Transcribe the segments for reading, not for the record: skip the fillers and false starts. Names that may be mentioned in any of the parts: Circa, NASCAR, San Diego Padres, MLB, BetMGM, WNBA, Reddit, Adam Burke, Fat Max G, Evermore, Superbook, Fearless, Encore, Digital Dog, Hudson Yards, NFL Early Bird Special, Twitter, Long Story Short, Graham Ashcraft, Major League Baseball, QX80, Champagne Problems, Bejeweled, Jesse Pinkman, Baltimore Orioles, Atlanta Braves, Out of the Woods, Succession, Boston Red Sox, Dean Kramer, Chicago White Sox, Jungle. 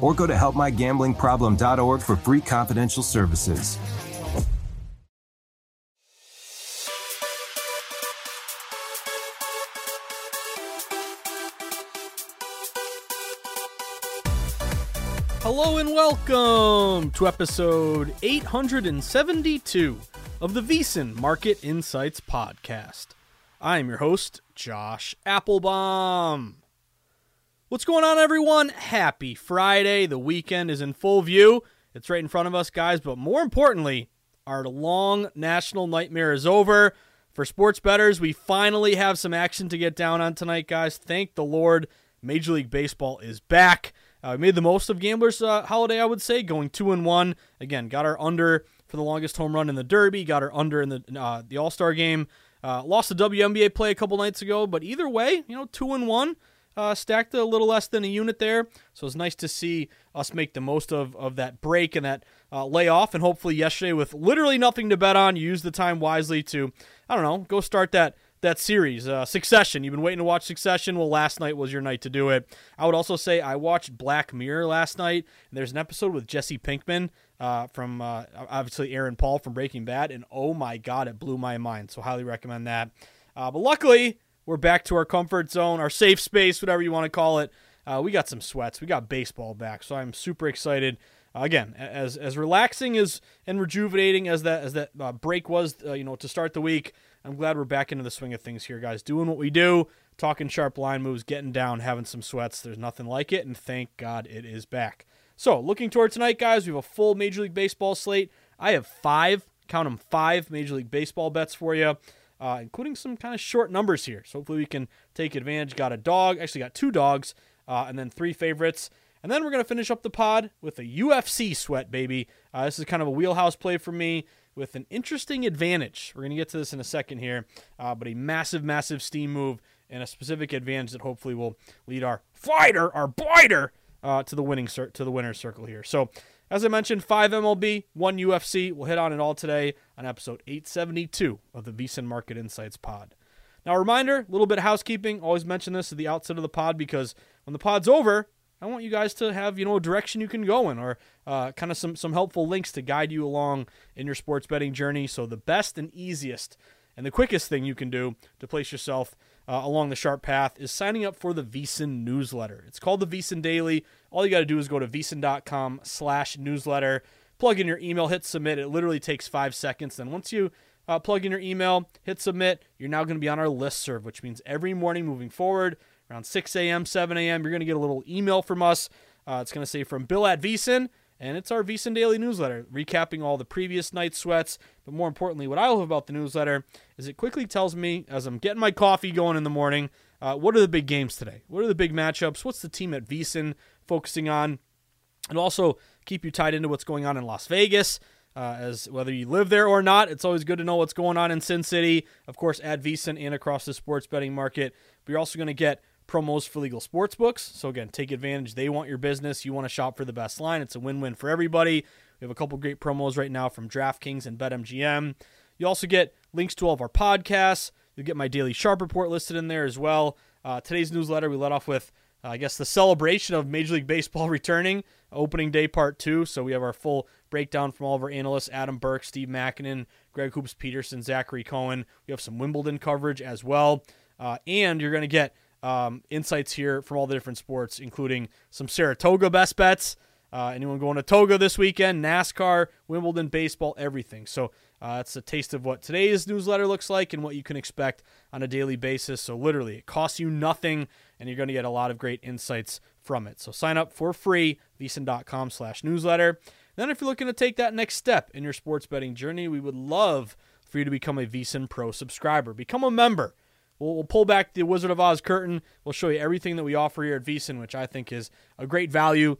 or go to helpmygamblingproblem.org for free confidential services. Hello and welcome to episode 872 of the VSiN Market Insights podcast. I am your host, Josh Applebaum. What's going on, everyone? Happy Friday. The weekend is in full view. It's right in front of us, guys, but more importantly, our long national nightmare is over. For sports bettors, we finally have some action to get down on tonight, guys. Thank the Lord. Major League Baseball is back. We made the most of Gambler's holiday, I would say, going 2-1. Again, got our under for the longest home run in the Derby, got our under in the All-Star game, lost the WNBA play a couple nights ago, but either way, 2-1, stacked a little less than a unit there, so it's nice to see us make the most of that break and that layoff, and hopefully yesterday with literally nothing to bet on, you used the time wisely to, go start that series, Succession. You've been waiting to watch Succession. Well, last night was your night to do it. I would also say I watched Black Mirror last night, and there's an episode with Jesse Pinkman from obviously Aaron Paul from Breaking Bad, and oh my God, it blew my mind. So highly recommend that. But luckily, we're back to our comfort zone, our safe space, whatever you want to call it. We got some sweats. We got baseball back, so I'm super excited. Again, as relaxing as and rejuvenating as that break was, to start the week. I'm glad we're back into the swing of things here, guys. Doing what we do, talking sharp line moves, getting down, having some sweats. There's nothing like it, and thank God it is back. So, looking toward tonight, guys, we have a full Major League Baseball slate. I have five Major League Baseball bets for you, including some kind of short numbers here. So, hopefully we can take advantage. Got a dog. Actually, got two dogs, and then three favorites. And then we're going to finish up the pod with a UFC sweat, baby. This is kind of a wheelhouse play for me, with an interesting advantage. We're going to get to this in a second here, but a massive, massive steam move and a specific advantage that hopefully will lead our fighter, our blighter, to the winner's circle here. So, as I mentioned, 5 MLB, 1 UFC. We'll hit on it all today on episode 872 of the VSiN Market Insights pod. Now, a reminder, a little bit of housekeeping. Always mention this at the outset of the pod because when the pod's over, I want you guys to have, a direction you can go in or kind of some helpful links to guide you along in your sports betting journey. So the best and easiest and the quickest thing you can do to place yourself along the sharp path is signing up for the VSiN newsletter. It's called the VSiN Daily. All you got to do is go to vsin.com/newsletter, plug in your email, hit submit. It literally takes 5 seconds. Then once you plug in your email, hit submit, you're now going to be on our listserv, which means every morning moving forward, around 6 a.m., 7 a.m., you're going to get a little email from us. It's going to say from Bill at VSiN, and it's our VSiN Daily newsletter, recapping all the previous night's sweats. But more importantly, what I love about the newsletter is it quickly tells me, as I'm getting my coffee going in the morning, what are the big games today? What are the big matchups? What's the team at VSiN focusing on? And also keep you tied into what's going on in Las Vegas. As whether you live there or not, it's always good to know what's going on in Sin City. Of course, at VSiN and across the sports betting market. But you're also going to get promos for legal sports books. So again, take advantage. They want your business. You want to shop for the best line. It's a win-win for everybody. We have a couple great promos right now from DraftKings and BetMGM. You also get links to all of our podcasts. You'll get my daily Sharp Report listed in there as well. Today's newsletter, we let off with, I guess, the celebration of Major League Baseball returning, opening day part two. So we have our full breakdown from all of our analysts, Adam Burke, Steve Mackinnon, Greg Hoops-Peterson, Zachary Cohen. We have some Wimbledon coverage as well. And you're going to get insights here from all the different sports, including some Saratoga best bets. Anyone going to Toga this weekend, NASCAR, Wimbledon, baseball, everything. So that's a taste of what today's newsletter looks like and what you can expect on a daily basis. So literally, it costs you nothing, and you're going to get a lot of great insights from it. So sign up for free, vsin.com/newsletter. And then if you're looking to take that next step in your sports betting journey, we would love for you to become a VSiN Pro subscriber. Become a member. We'll pull back the Wizard of Oz curtain. We'll show you everything that we offer here at VSiN, which I think is a great value.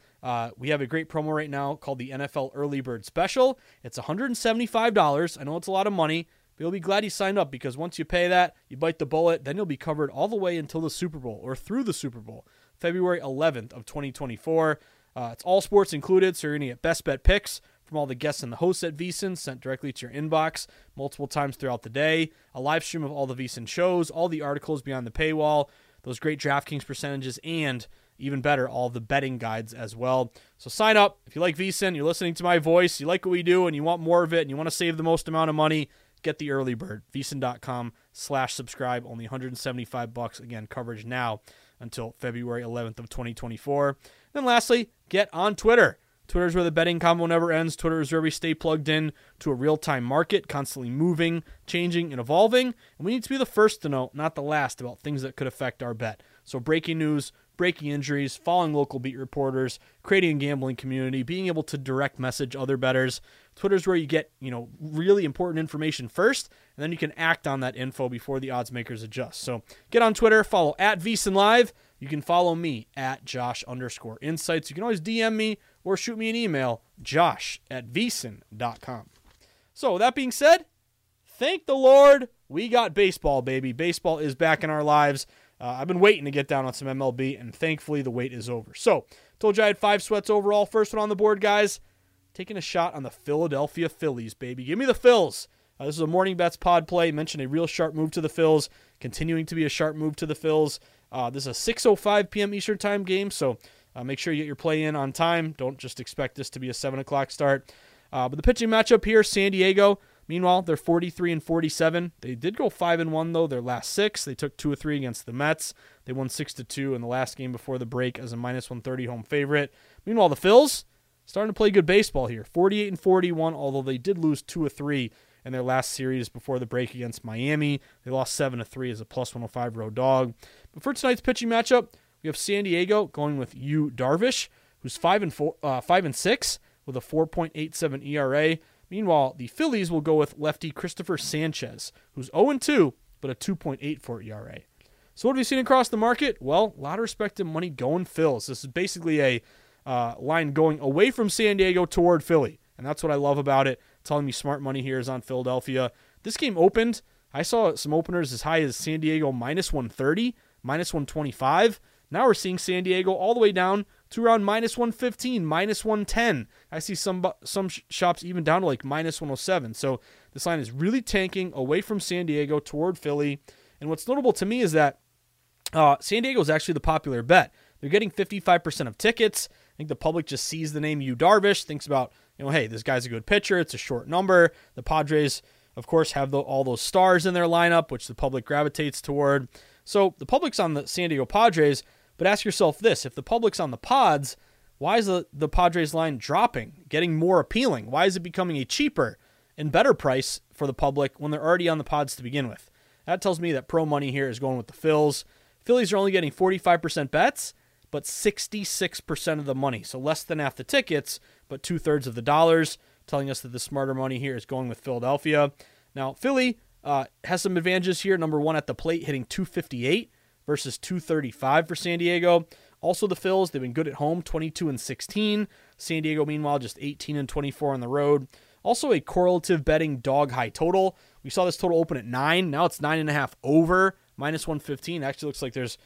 We have a great promo right now called the NFL Early Bird Special. It's $175. I know it's a lot of money, but you'll be glad you signed up, because once you pay that, you bite the bullet, then you'll be covered all the way until the Super Bowl, or through the Super Bowl, February 11th of 2024. It's all sports included, so you're going to get best bet picks from all the guests and the hosts at VSiN, sent directly to your inbox multiple times throughout the day, a live stream of all the VSiN shows, all the articles behind the paywall, those great DraftKings percentages, and even better, all the betting guides as well. So sign up. If you like VSiN, you're listening to my voice, you like what we do, and you want more of it, and you want to save the most amount of money, get the early bird. VSiN.com/subscribe, only $175. Again, coverage now until February 11th of 2024. Then lastly, get on Twitter. Twitter's where the betting combo never ends. Twitter is where we stay plugged in to a real-time market, constantly moving, changing, and evolving. And we need to be the first to know, not the last, about things that could affect our bet. So breaking news, breaking injuries, following local beat reporters, creating a gambling community, being able to direct message other bettors. Twitter's where you get, really important information first, and then you can act on that info before the odds makers adjust. So get on Twitter, follow at VSiN Live. You can follow me at Josh_insights. You can always DM me, or shoot me an email, josh@vsin.com. So with that being said, thank the Lord we got baseball, baby. Baseball is back in our lives. I've been waiting to get down on some MLB, and thankfully the wait is over. So told you I had 5 sweats overall. First one on the board, guys, taking a shot on the Philadelphia Phillies, baby. Give me the Phils. This is a Morning Bets pod play. Mentioned a real sharp move to the Phils, continuing to be a sharp move to the Phils. This is a 6:05 p.m. Eastern time game, so make sure you get your play in on time. Don't just expect this to be a 7 o'clock start. But the pitching matchup here, San Diego, meanwhile, they're 43-47. They did go 5-1, though, their last 6. They took 2 of 3 against the Mets. They won 6-2 in the last game before the break as a -130 home favorite. Meanwhile, the Phils starting to play good baseball here, 48-41, although they did lose 2 of 3 in their last series before the break against Miami. They lost 7-3 as a +105 road dog. But for tonight's pitching matchup, we have San Diego going with Yu Darvish, who's 5-6 with a 4.87 ERA. Meanwhile, the Phillies will go with lefty Christopher Sanchez, who's 0-2, but a 2.84 ERA. So what have you seen across the market? Well, a lot of respected money going Phils. This is basically a line going away from San Diego toward Philly, and that's what I love about it. Telling me smart money here is on Philadelphia. This game opened. I saw some openers as high as San Diego -130, -125. Now we're seeing San Diego all the way down to around -115, -110. I see some shops even down to like -107. So this line is really tanking away from San Diego toward Philly. And what's notable to me is that San Diego is actually the popular bet. They're getting 55% of tickets. I think the public just sees the name Yu Darvish, thinks about, hey, this guy's a good pitcher. It's a short number. The Padres, of course, have all those stars in their lineup, which the public gravitates toward. So the public's on the San Diego Padres. But ask yourself this, if the public's on the Pods, why is the Padres line dropping, getting more appealing? Why is it becoming a cheaper and better price for the public when they're already on the Pods to begin with? That tells me that pro money here is going with the Phils. Phillies are only getting 45% bets, but 66% of the money. So less than half the tickets, but 2/3 of the dollars, telling us that the smarter money here is going with Philadelphia. Now, Philly has some advantages here. Number one at the plate, hitting .258. Versus .235 for San Diego. Also the Phils, they've been good at home, 22-16. San Diego, meanwhile, just 18-24 on the road. Also a correlative betting dog high total. We saw this total open at 9. Now it's 9.5 over, -115. Actually looks like there's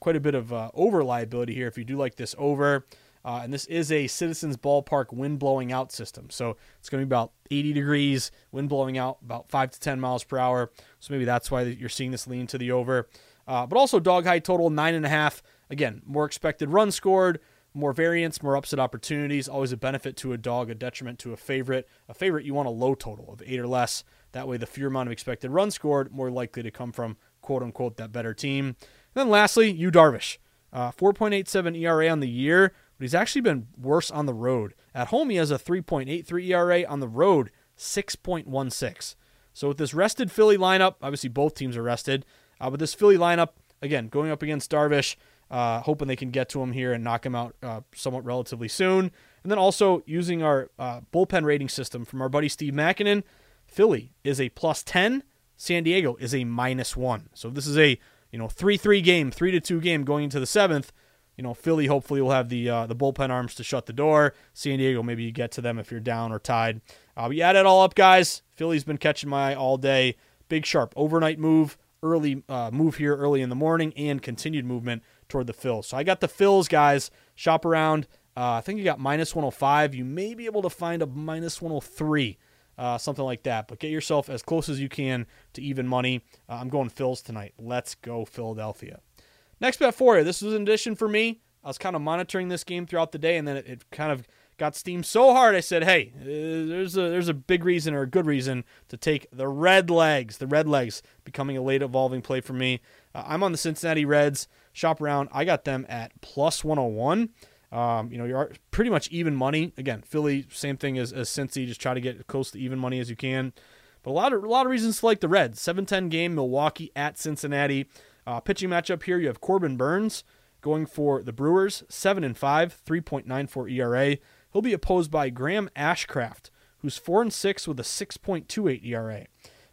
quite a bit of over liability here if you do like this over. And this is a Citizens Ballpark wind blowing out system. So it's going to be about 80 degrees, wind blowing out about 5 to 10 miles per hour. So maybe that's why you're seeing this lean to the over. But also dog high total, 9.5. Again, more expected runs scored, more variance, more upset opportunities. Always a benefit to a dog, a detriment to a favorite. A favorite, you want a low total of 8 or less. That way, the fewer amount of expected runs scored, more likely to come from, quote-unquote, that better team. And then lastly, Yu Darvish. 4.87 ERA on the year, but he's actually been worse on the road. At home, he has a 3.83 ERA. On the road, 6.16. So with this rested Philly lineup, obviously both teams are rested, but this Philly lineup, again, going up against Darvish, hoping they can get to him here and knock him out somewhat relatively soon. And then also using our bullpen rating system from our buddy Steve Mackinnon, Philly is a plus 10, San Diego is a minus 1. So this is a 3-3 game, 3-2 game going into the 7th. Philly hopefully will have the bullpen arms to shut the door. San Diego, maybe you get to them if you're down or tied. But you add it all up, guys. Philly's been catching my eye all day. Big, sharp overnight move, early move here early in the morning, and continued movement toward the Phils. So I got the Phils, guys. Shop around. I think you got minus 105. You may be able to find a minus 103. Something like that. But get yourself as close as you can to even money. I'm going Phils tonight. Let's go Philadelphia. Next bet for you. This was an addition for me. I was kind of monitoring this game throughout the day, and then it kind of got steamed so hard I said, hey, there's a big reason or a good reason to take the Red Legs. The Red Legs becoming a late evolving play for me. I'm on the Cincinnati Reds. Shop around. I got them at plus 101. You're pretty much even money. Again, Philly, same thing as Cincy. Just try to get close to even money as you can. But a lot of reasons to like the Reds. 7-10 game, Milwaukee at Cincinnati. Pitching matchup here, you have Corbin Burns going for the Brewers, 7-5, 3.94 ERA. He'll be opposed by Graham Ashcraft, who's 4-6 with a 6.28 ERA.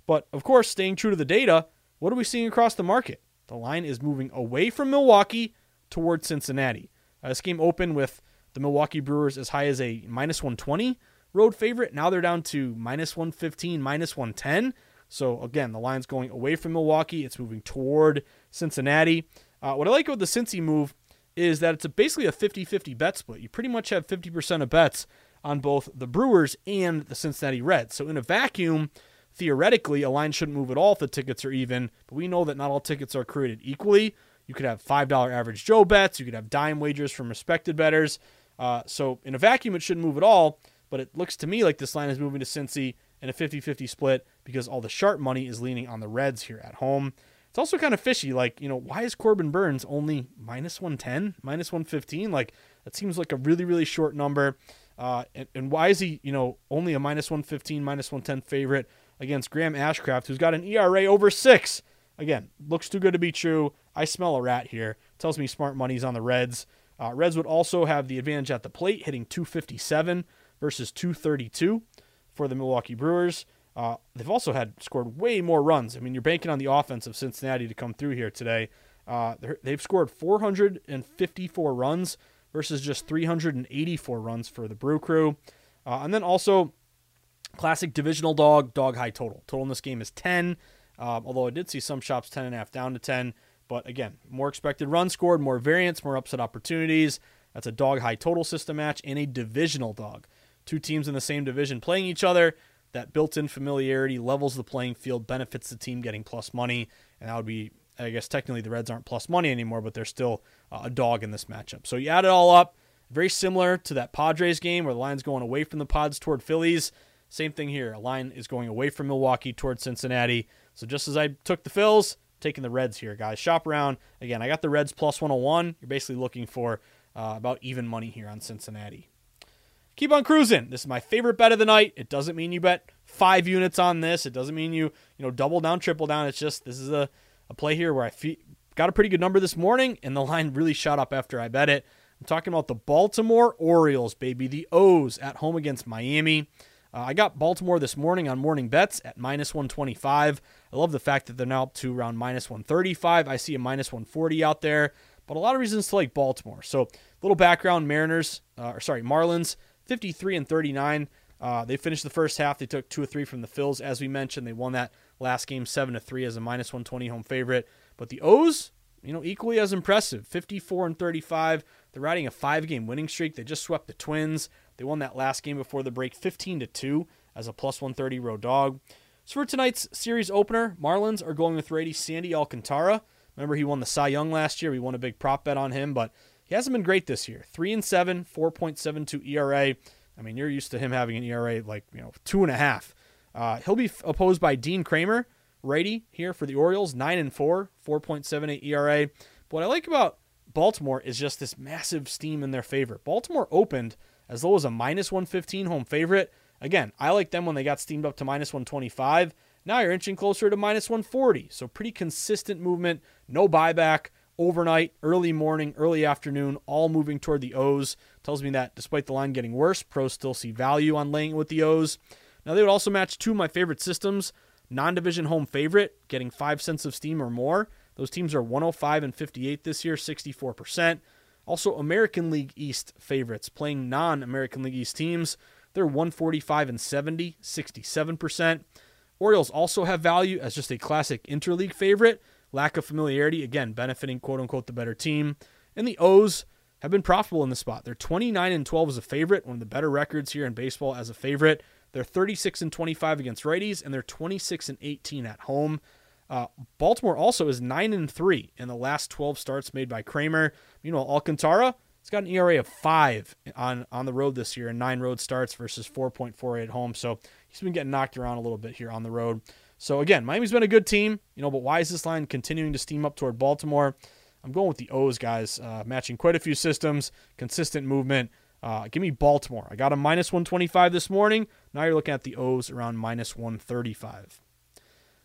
But, of course, staying true to the data, what are we seeing across the market? The line is moving away from Milwaukee towards Cincinnati. This game opened with the Milwaukee Brewers as high as a minus 120 road favorite. Now they're down to minus 115, minus 110. So, again, the line's going away from Milwaukee. It's moving toward Cincinnati. What I like about the Cincy move is that it's basically a 50-50 bet split. You pretty much have 50% of bets on both the Brewers and the Cincinnati Reds. So, in a vacuum, theoretically, a line shouldn't move at all if the tickets are even. But we know that not all tickets are created equally. You could have $5 average Joe bets. You could have dime wagers from respected bettors. So in a vacuum, it shouldn't move at all. But it looks to me like this line is moving to Cincy in a 50-50 split because all the sharp money is leaning on the Reds here at home. It's also kind of fishy. Why is Corbin Burns only minus 110, minus 115? That seems like a really, really short number. And why is he, only a minus 115, minus 110 favorite against Graham Ashcraft, who's got an ERA over 6? Again, looks too good to be true. I smell a rat here. Tells me smart money's on the Reds. Reds would also have the advantage at the plate, hitting 257 versus 232 for the Milwaukee Brewers. They've also scored way more runs. I mean, you're banking on the offense of Cincinnati to come through here today. They've scored 454 runs versus just 384 runs for the Brew Crew. And then also, classic divisional dog high total. Total in this game is 10, although I did see some shops 10.5 down to 10. But again, more expected runs scored, more variance, more upset opportunities. That's a dog high total system match and a divisional dog. Two teams in the same division playing each other. That built-in familiarity levels the playing field, benefits the team getting plus money. And that would be, I guess technically the Reds aren't plus money anymore, but they're still a dog in this matchup. So you add it all up, very similar to that Padres game where the line's going away from the Pods toward Phillies. Same thing here. A line is going away from Milwaukee toward Cincinnati. So just as I took the Phils, taking the Reds here, guys. Shop around. Again, I got the Reds plus 101. You're basically looking for about even money here on Cincinnati. Keep on cruising. This is my favorite bet of the night. It doesn't mean you bet 5 units on this. It doesn't mean you double down, triple down. It's just this is a play here where I got a pretty good number this morning, and the line really shot up after I bet it. I'm talking about the Baltimore Orioles, baby. The O's at home against Miami. I got Baltimore this morning on morning bets at minus 125. I love the fact that they're now up to around minus 135. I see a minus 140 out there, but a lot of reasons to like Baltimore. So, little background: Marlins, 53-39. They finished the first half. They took 2 or 3 from the Phils, as we mentioned. They won that last game 7-3 as a minus 120 home favorite. But the O's, equally as impressive: 54-35, They're riding a 5-game winning streak. They just swept the Twins. They won that last game before the break 15-2 as a plus 130 road dog. So for tonight's series opener, Marlins are going with righty Sandy Alcantara. Remember, he won the Cy Young last year. We won a big prop bet on him, but he hasn't been great this year. 3-7, 4.72 ERA. I mean, you're used to him having an ERA like, 2.5. He'll be opposed by Dean Kramer, righty here for the Orioles, 9-4, 4.78 ERA. But what I like about Baltimore is just this massive steam in their favor. Baltimore opened as low as a minus 115 home favorite. Again, I like them when they got steamed up to minus 125. Now you're inching closer to minus 140. So pretty consistent movement, no buyback, overnight, early morning, early afternoon, all moving toward the O's. Tells me that despite the line getting worse, pros still see value on laying with the O's. Now they would also match two of my favorite systems, non-division home favorite, getting 5 cents of steam or more. Those teams are 105-58 this year, 64%. Also, American League East favorites playing non-American League East teams. They're 145-70, 67%. Orioles also have value as just a classic interleague favorite. Lack of familiarity, again, benefiting quote-unquote the better team. And the O's have been profitable in this spot. They're 29-12 as a favorite, one of the better records here in baseball as a favorite. They're 36-25 against righties, and they're 26-18 at home. Baltimore also is 9-3 in the last 12 starts made by Kramer. Meanwhile, Alcantara, it's got an ERA of 5 on the road this year and 9 road starts versus 4.48 at home. So he's been getting knocked around a little bit here on the road. So again, Miami's been a good team, but why is this line continuing to steam up toward Baltimore? I'm going with the O's, guys, matching quite a few systems, consistent movement. Give me Baltimore. I got a minus 125 this morning. Now you're looking at the O's around minus 135.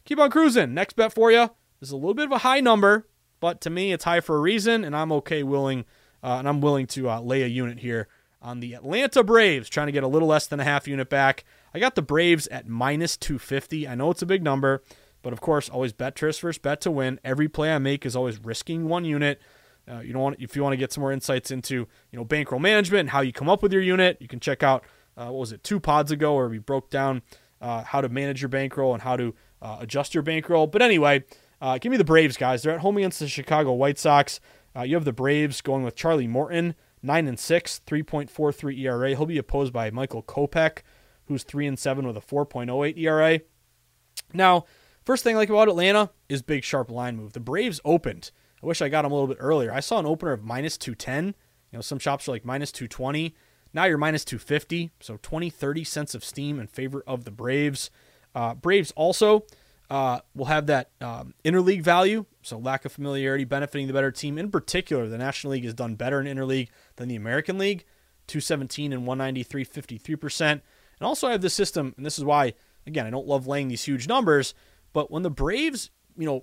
Keep on cruising. Next bet for you is a little bit of a high number, but to me it's high for a reason, and I'm willing to lay a unit here on the Atlanta Braves, trying to get a little less than a half unit back. I got the Braves at minus 250. I know it's a big number, but of course, always bet Tris versus bet to win. Every play I make is always risking one unit. If you want to get some more insights into bankroll management and how you come up with your unit, you can check out 2 pods ago where we broke down how to manage your bankroll and how to adjust your bankroll. But anyway, give me the Braves, guys. They're at home against the Chicago White Sox. You have the Braves going with Charlie Morton, 9-6, 3.43 ERA. He'll be opposed by Michael Kopech, who's 3-7 with a 4.08 ERA. Now, first thing I like about Atlanta is big, sharp line move. The Braves opened. I wish I got them a little bit earlier. I saw an opener of minus 210. Some shops are like minus 220. Now you're minus 250, so 20, 30 cents of steam in favor of the Braves. Braves also will have that interleague value, so lack of familiarity benefiting the better team. In particular, the National League has done better in interleague than the American League, 217 and 193, 53%. And also I have this system, and this is why, again, I don't love laying these huge numbers, but when the Braves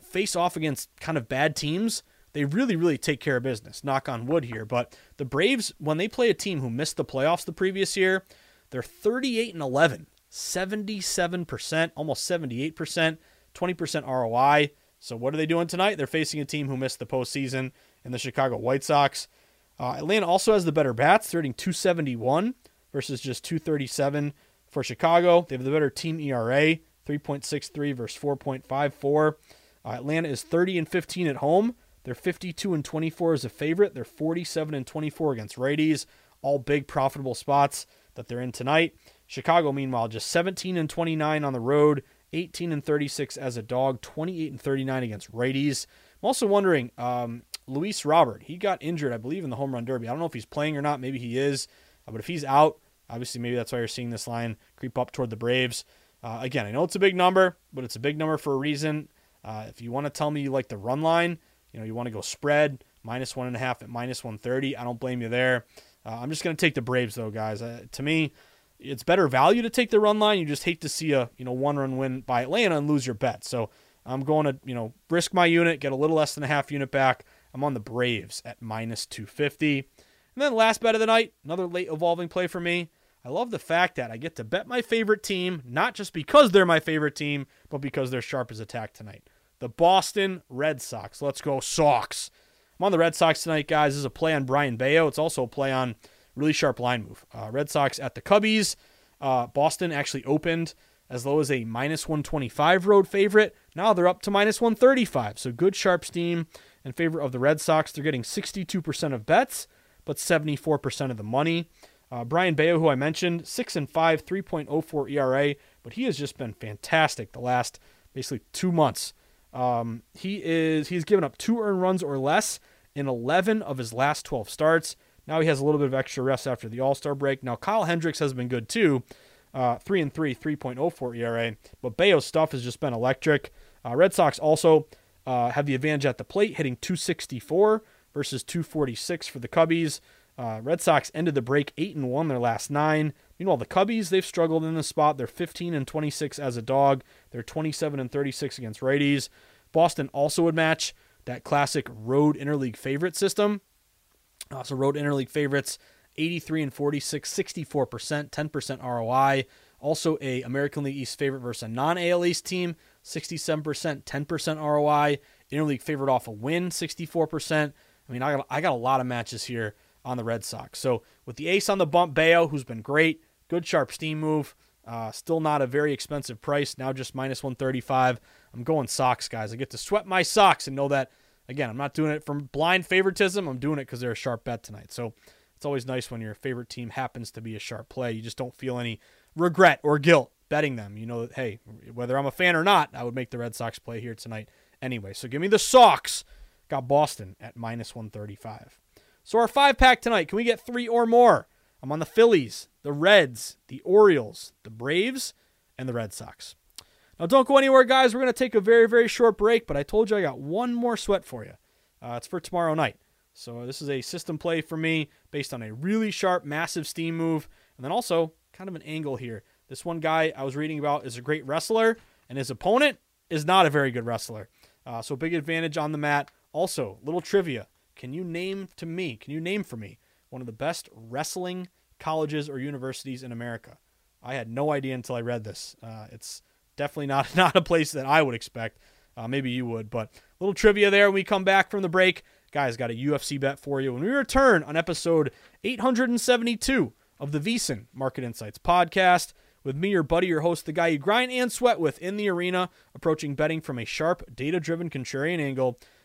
face off against kind of bad teams, they really, really take care of business. Knock on wood here. But the Braves, when they play a team who missed the playoffs the previous year, they're 38-11, 77%, almost 78%, 20% ROI. So what are they doing tonight? They're facing a team who missed the postseason in the Chicago White Sox. Atlanta also has the better bats. They're hitting 271 versus just 237 for Chicago. They have the better team ERA, 3.63 versus 4.54. Atlanta is 30-15 at home. They're 52-24 as a favorite. They're 47-24 against righties. All big profitable spots that they're in tonight. Chicago, meanwhile, just 17-29 on the road, 18-36 as a dog, 28-39 against righties. I'm also wondering, Luis Robert, he got injured, I believe, in the home run derby. I don't know if he's playing or not. Maybe he is. But if he's out, obviously maybe that's why you're seeing this line creep up toward the Braves. Again, I know it's a big number, but it's a big number for a reason. If you want to tell me you like the run line, you want to go spread, minus 1.5 at minus 130. I don't blame you there. I'm just going to take the Braves, though, guys. To me, it's better value to take the run line. You just hate to see a one-run win by Atlanta and lose your bet. So I'm going to risk my unit, get a little less than a half unit back. I'm on the Braves at minus 250. And then last bet of the night, another late evolving play for me. I love the fact that I get to bet my favorite team, not just because they're my favorite team, but because they're sharp as a tack tonight. The Boston Red Sox. Let's go, Sox. I'm on the Red Sox tonight, guys. This is a play on Bryan Bayo. It's also a play on really sharp line move. Red Sox at the Cubbies. Boston actually opened as low as a minus 125 road favorite. Now they're up to minus 135. So good sharp steam in favor of the Red Sox. They're getting 62% of bets. but 74% of the money. Bryan Bayo, who I mentioned, 6-5, 3.04 ERA, but he has just been fantastic the last basically 2 months. He's given up 2 earned runs or less in 11 of his last 12 starts. Now he has a little bit of extra rest after the All-Star break. Now Kyle Hendricks has been good too, 3-3, 3.04 ERA, but Bayo's stuff has just been electric. Red Sox also have the advantage at the plate, hitting 264 versus 246 for the Cubbies. Red Sox ended the break 8-1 their last 9. Meanwhile, the Cubbies, they've struggled in this spot. They're 15-26 as a dog. They're 27-36 against righties. Boston also would match that classic road interleague favorite system. So road interleague favorites, 83-46, 64%, 10% ROI. Also a American League East favorite versus a non-AL East team, 67%, 10% ROI. Interleague favorite off a win, 64%. I mean, I got a lot of matches here on the Red Sox. So with the ace on the bump, Bayo, who's been great, good sharp steam move, still not a very expensive price, now just minus 135. I'm going Sox, guys. I get to sweat my Sox and know that, again, I'm not doing it from blind favoritism. I'm doing it because they're a sharp bet tonight. So it's always nice when your favorite team happens to be a sharp play. You just don't feel any regret or guilt betting them. You know that, hey, whether I'm a fan or not, I would make the Red Sox play here tonight anyway. So give me the Sox. Got Boston at minus 135. So our 5-pack tonight, can we get 3 or more? I'm on the Phillies, the Reds, the Orioles, the Braves, and the Red Sox. Now, don't go anywhere, guys. We're going to take a very, very short break, but I told you I got one more sweat for you. It's for tomorrow night. So this is a system play for me based on a really sharp, massive steam move, and then also kind of an angle here. This one guy I was reading about is a great wrestler, and his opponent is not a very good wrestler. So big advantage on the mat. Also, little trivia. Can you name for me one of the best wrestling colleges or universities in America? I had no idea until I read this. It's definitely not a place that I would expect. Maybe you would, but little trivia there. When we come back from the break, guys, got a UFC bet for you. When we return on episode 872 of the VSiN Market Insights podcast with me, your buddy, your host, the guy you grind and sweat with in the arena, approaching betting from a sharp, data-driven contrarian angle,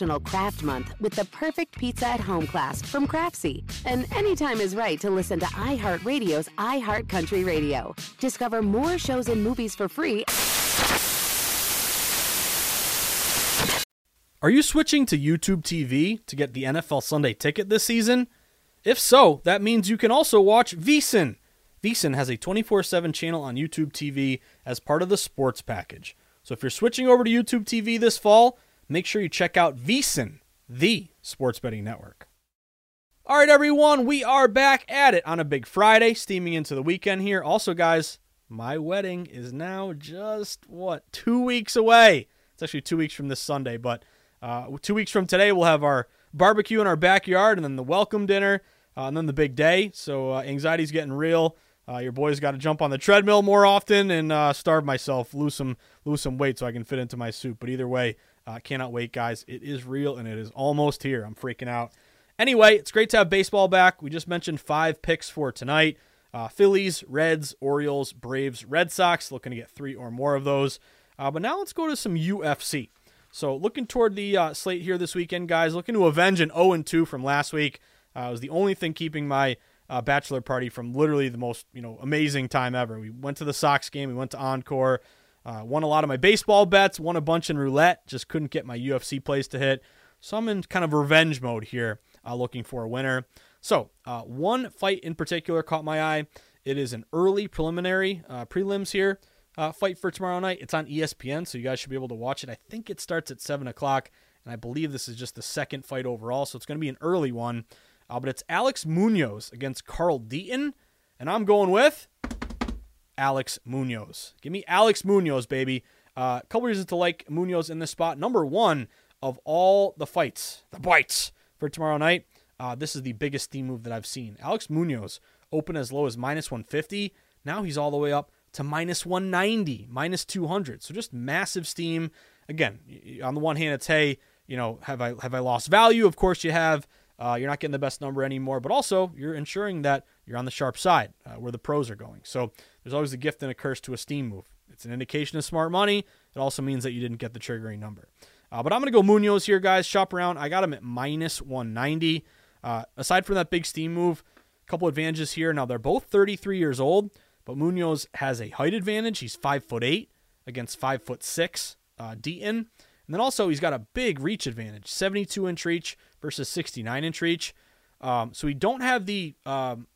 National Craft Month with the perfect pizza at home class from Craftsy. And anytime is right to listen to iHeartRadio's iHeartCountry Radio. Discover more shows and movies for free. Are you switching to YouTube TV to get the NFL Sunday ticket this season? If so, that means you can also watch VSiN. VSiN has a 24/7 channel on YouTube TV as part of the sports package. So if you're switching over to YouTube TV this fall, make sure you check out VSiN, the sports betting network. All right, everyone, we are back at it on a big Friday, steaming into the weekend here. Also, guys, my wedding is now just, 2 weeks away. It's actually 2 weeks from this Sunday, but 2 weeks from today, we'll have our barbecue in our backyard and then the welcome dinner and then the big day. So anxiety's getting real. Your boy's got to jump on the treadmill more often and starve myself, lose some weight so I can fit into my suit. But either way, cannot wait, guys. It is real and it is almost here. I'm freaking out. Anyway, it's great to have baseball back. We just mentioned 5 picks for tonight. Phillies, Reds, Orioles, Braves, Red Sox. Looking to get 3 or more of those. But now let's go to some UFC. So looking toward the slate here this weekend, guys, looking to avenge an 0-2 from last week. It was the only thing keeping my bachelor party from literally the most amazing time ever. We went to the Sox game. We went to Encore. Won a lot of my baseball bets. Won a bunch in roulette. Just couldn't get my UFC plays to hit. So I'm in kind of revenge mode here, looking for a winner. So one fight in particular caught my eye. It is an early prelims here. Fight for tomorrow night. It's on ESPN, so you guys should be able to watch it. I think it starts at 7 o'clock, and I believe this is just the second fight overall, so it's going to be an early one. But it's Alex Munoz against Carl Deaton, and I'm going with Alex Munoz. Give me Alex Munoz, baby. A couple reasons to like Munoz in this spot. Number one, of all the fights, the bites for tomorrow night, this is the biggest steam move that I've seen. Alex Munoz opened as low as minus 150. Now he's all the way up to minus 190, minus 200. So just massive steam. Again, on the one hand, it's, hey, have I lost value? Of course you have. You're not getting the best number anymore, but also you're ensuring that you're on the sharp side where the pros are going. So there's always a gift and a curse to a steam move. It's an indication of smart money. It also means that you didn't get the triggering number. But I'm going to go Munoz here, guys. Shop around. I got him at minus 190. Aside from that big steam move, a couple advantages here. Now, they're both 33 years old. But Munoz has a height advantage. He's 5'8" against 5'6", Deaton. And then also he's got a big reach advantage, 72-inch reach versus 69-inch reach. So we don't have the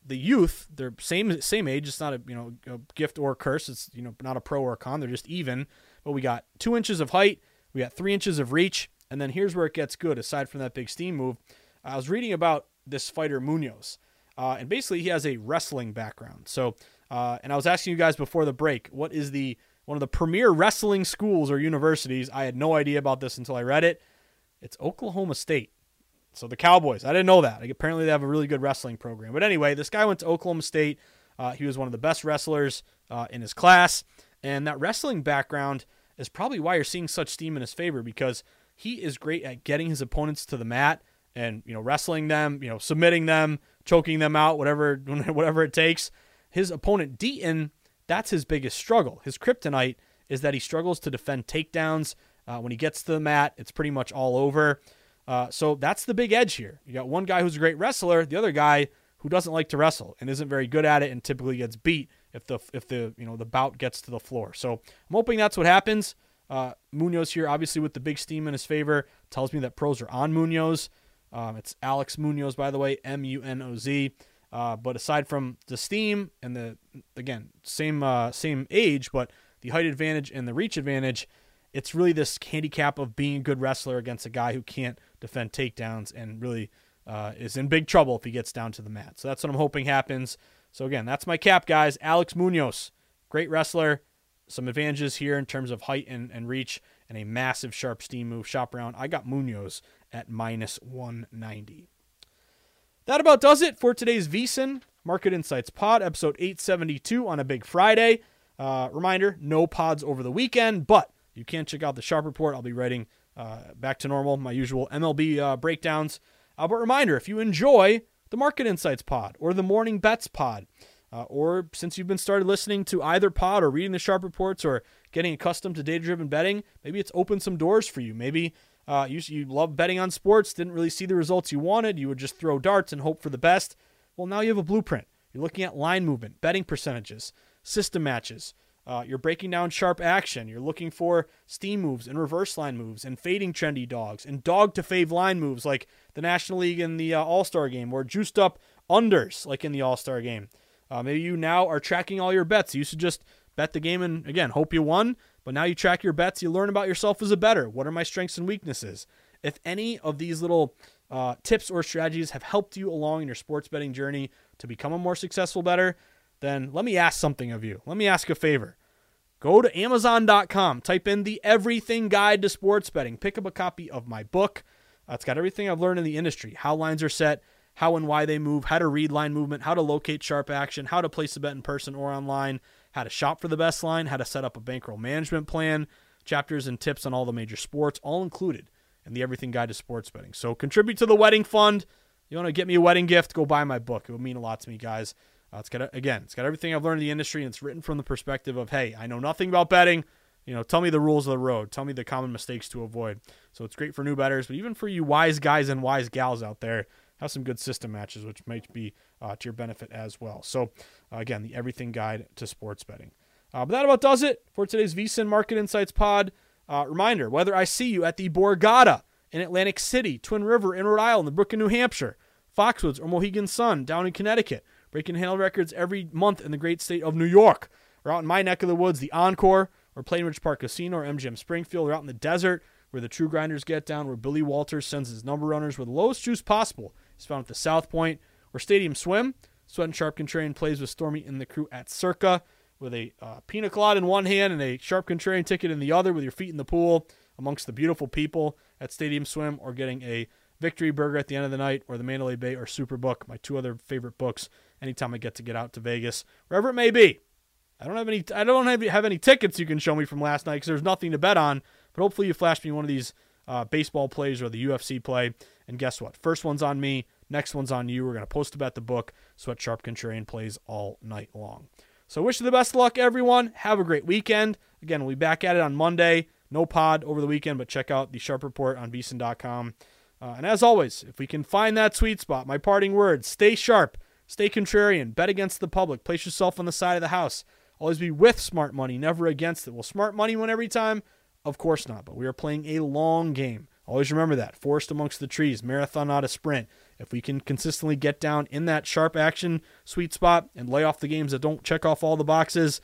youth. They're same age. It's not a gift or curse. It's not a pro or a con. They're just even. But we got 2 inches of height. We got 3 inches of reach. And then here's where it gets good. Aside from that big steam move, I was reading about this fighter Munoz, and basically he has a wrestling background. So. And I was asking you guys before the break, what is one of the premier wrestling schools or universities? I had no idea about this until I read it. It's Oklahoma State. So the Cowboys, I didn't know that. Apparently they have a really good wrestling program. But anyway, this guy went to Oklahoma State. He was one of the best wrestlers in his class. And that wrestling background is probably why you're seeing such steam in his favor, because he is great at getting his opponents to the mat and, wrestling them, submitting them, choking them out, whatever it takes. His opponent, Deaton, that's his biggest struggle. His kryptonite is that he struggles to defend takedowns. When he gets to the mat, it's pretty much all over. So that's the big edge here. You got one guy who's a great wrestler, the other guy who doesn't like to wrestle and isn't very good at it and typically gets beat if the bout gets to the floor. So I'm hoping that's what happens. Munoz here, obviously, with the big steam in his favor, tells me that pros are on Munoz. It's Alex Munoz, by the way, Munoz. But aside from the steam and same age, but the height advantage and the reach advantage, it's really this handicap of being a good wrestler against a guy who can't defend takedowns and really is in big trouble if he gets down to the mat. So that's what I'm hoping happens. So again, that's my cap, guys. Alex Munoz, great wrestler, some advantages here in terms of height and reach, and a massive sharp steam move. Shop around. I got Munoz at minus 190. That about does it for today's VSiN Market Insights Pod, episode 872 on a big Friday. Reminder, no pods over the weekend, but you can check out the Sharp Report. I'll be writing back to normal, my usual MLB breakdowns. But reminder, if you enjoy the Market Insights Pod or the Morning Bets Pod, or since you've been started listening to either pod or reading the Sharp Reports or getting accustomed to data-driven betting, maybe it's opened some doors for you. Maybe You love betting on sports, didn't really see the results you wanted. You would just throw darts and hope for the best. Well, now you have a blueprint. You're looking at line movement, betting percentages, system matches. You're breaking down sharp action. You're looking for steam moves and reverse line moves and fading trendy dogs and dog-to-fave line moves like the National League in the All-Star Game, or juiced up unders like in the All-Star Game. Maybe you now are tracking all your bets. You should just bet the game and, again, hope you won. But now you track your bets. You learn about yourself as a bettor. What are my strengths and weaknesses? If any of these little tips or strategies have helped you along in your sports betting journey to become a more successful bettor, then let me ask something of you. Let me ask a favor. Go to Amazon.com. Type in the Everything Guide to Sports Betting. Pick up a copy of my book. It's got everything I've learned in the industry, how lines are set, how and why they move, how to read line movement, how to locate sharp action, how to place a bet in person or online, how to shop for the best line, how to set up a bankroll management plan, chapters and tips on all the major sports, all included in the Everything Guide to Sports Betting. So contribute to the wedding fund. You want to get me a wedding gift, go buy my book. It would mean a lot to me, guys. It's got everything I've learned in the industry, and it's written from the perspective of, hey, I know nothing about betting. Tell me the rules of the road. Tell me the common mistakes to avoid. So it's great for new bettors, but even for you wise guys and wise gals out there, have some good system matches, which might be to your benefit as well. So, again, the Everything Guide to Sports Betting. But that about does it for today's VSiN Market Insights pod. Reminder, whether I see you at the Borgata in Atlantic City, Twin River in Rhode Island, the Brook in New Hampshire, Foxwoods or Mohegan Sun down in Connecticut, breaking hail records every month in the great state of New York, or out in my neck of the woods, the Encore, or Plainridge Park Casino, or MGM Springfield, or out in the desert where the True Grinders get down, where Billy Walters sends his number runners, where the lowest juice possible is found at the South Point, where Stadium Swim, Sweat and Sharp Contrarian plays with Stormy and the crew at Circa, with a pina colada in one hand and a Sharp Contrarian ticket in the other, with your feet in the pool amongst the beautiful people at Stadium Swim, or getting a Victory Burger at the end of the night, or the Mandalay Bay or Superbook, my two other favorite books, anytime I get to get out to Vegas, wherever it may be. I don't have any tickets you can show me from last night because there's nothing to bet on, but hopefully you flash me one of these baseball plays or the UFC play, and guess what? First one's on me. Next one's on you. We're going to post about the book, Sweat Sharp Contrarian plays all night long. So wish you the best of luck, everyone. Have a great weekend. Again, we'll be back at it on Monday. No pod over the weekend, but check out the Sharp Report on VSiN.com. And as always, if we can find that sweet spot, my parting words, stay sharp, stay contrarian, bet against the public, place yourself on the side of the house. Always be with smart money, never against it. Will smart money win every time? Of course not, but we are playing a long game. Always remember that. Forest amongst the trees, marathon, not a sprint. If we can consistently get down in that sharp action sweet spot and lay off the games that don't check off all the boxes,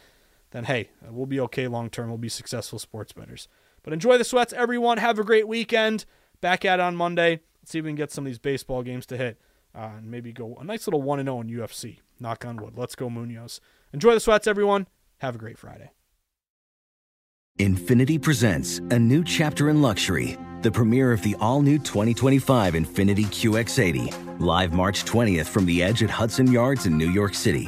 then hey, we'll be okay long term. We'll be successful sports bettors. But enjoy the sweats, everyone. Have a great weekend. Back at it on Monday. Let's see if we can get some of these baseball games to hit and maybe go a nice little 1-0 in UFC. Knock on wood. Let's go, Munoz. Enjoy the sweats, everyone. Have a great Friday. Infiniti presents a new chapter in luxury. The premiere of the all-new 2025 Infiniti QX80. Live March 20th from the Edge at Hudson Yards in New York City.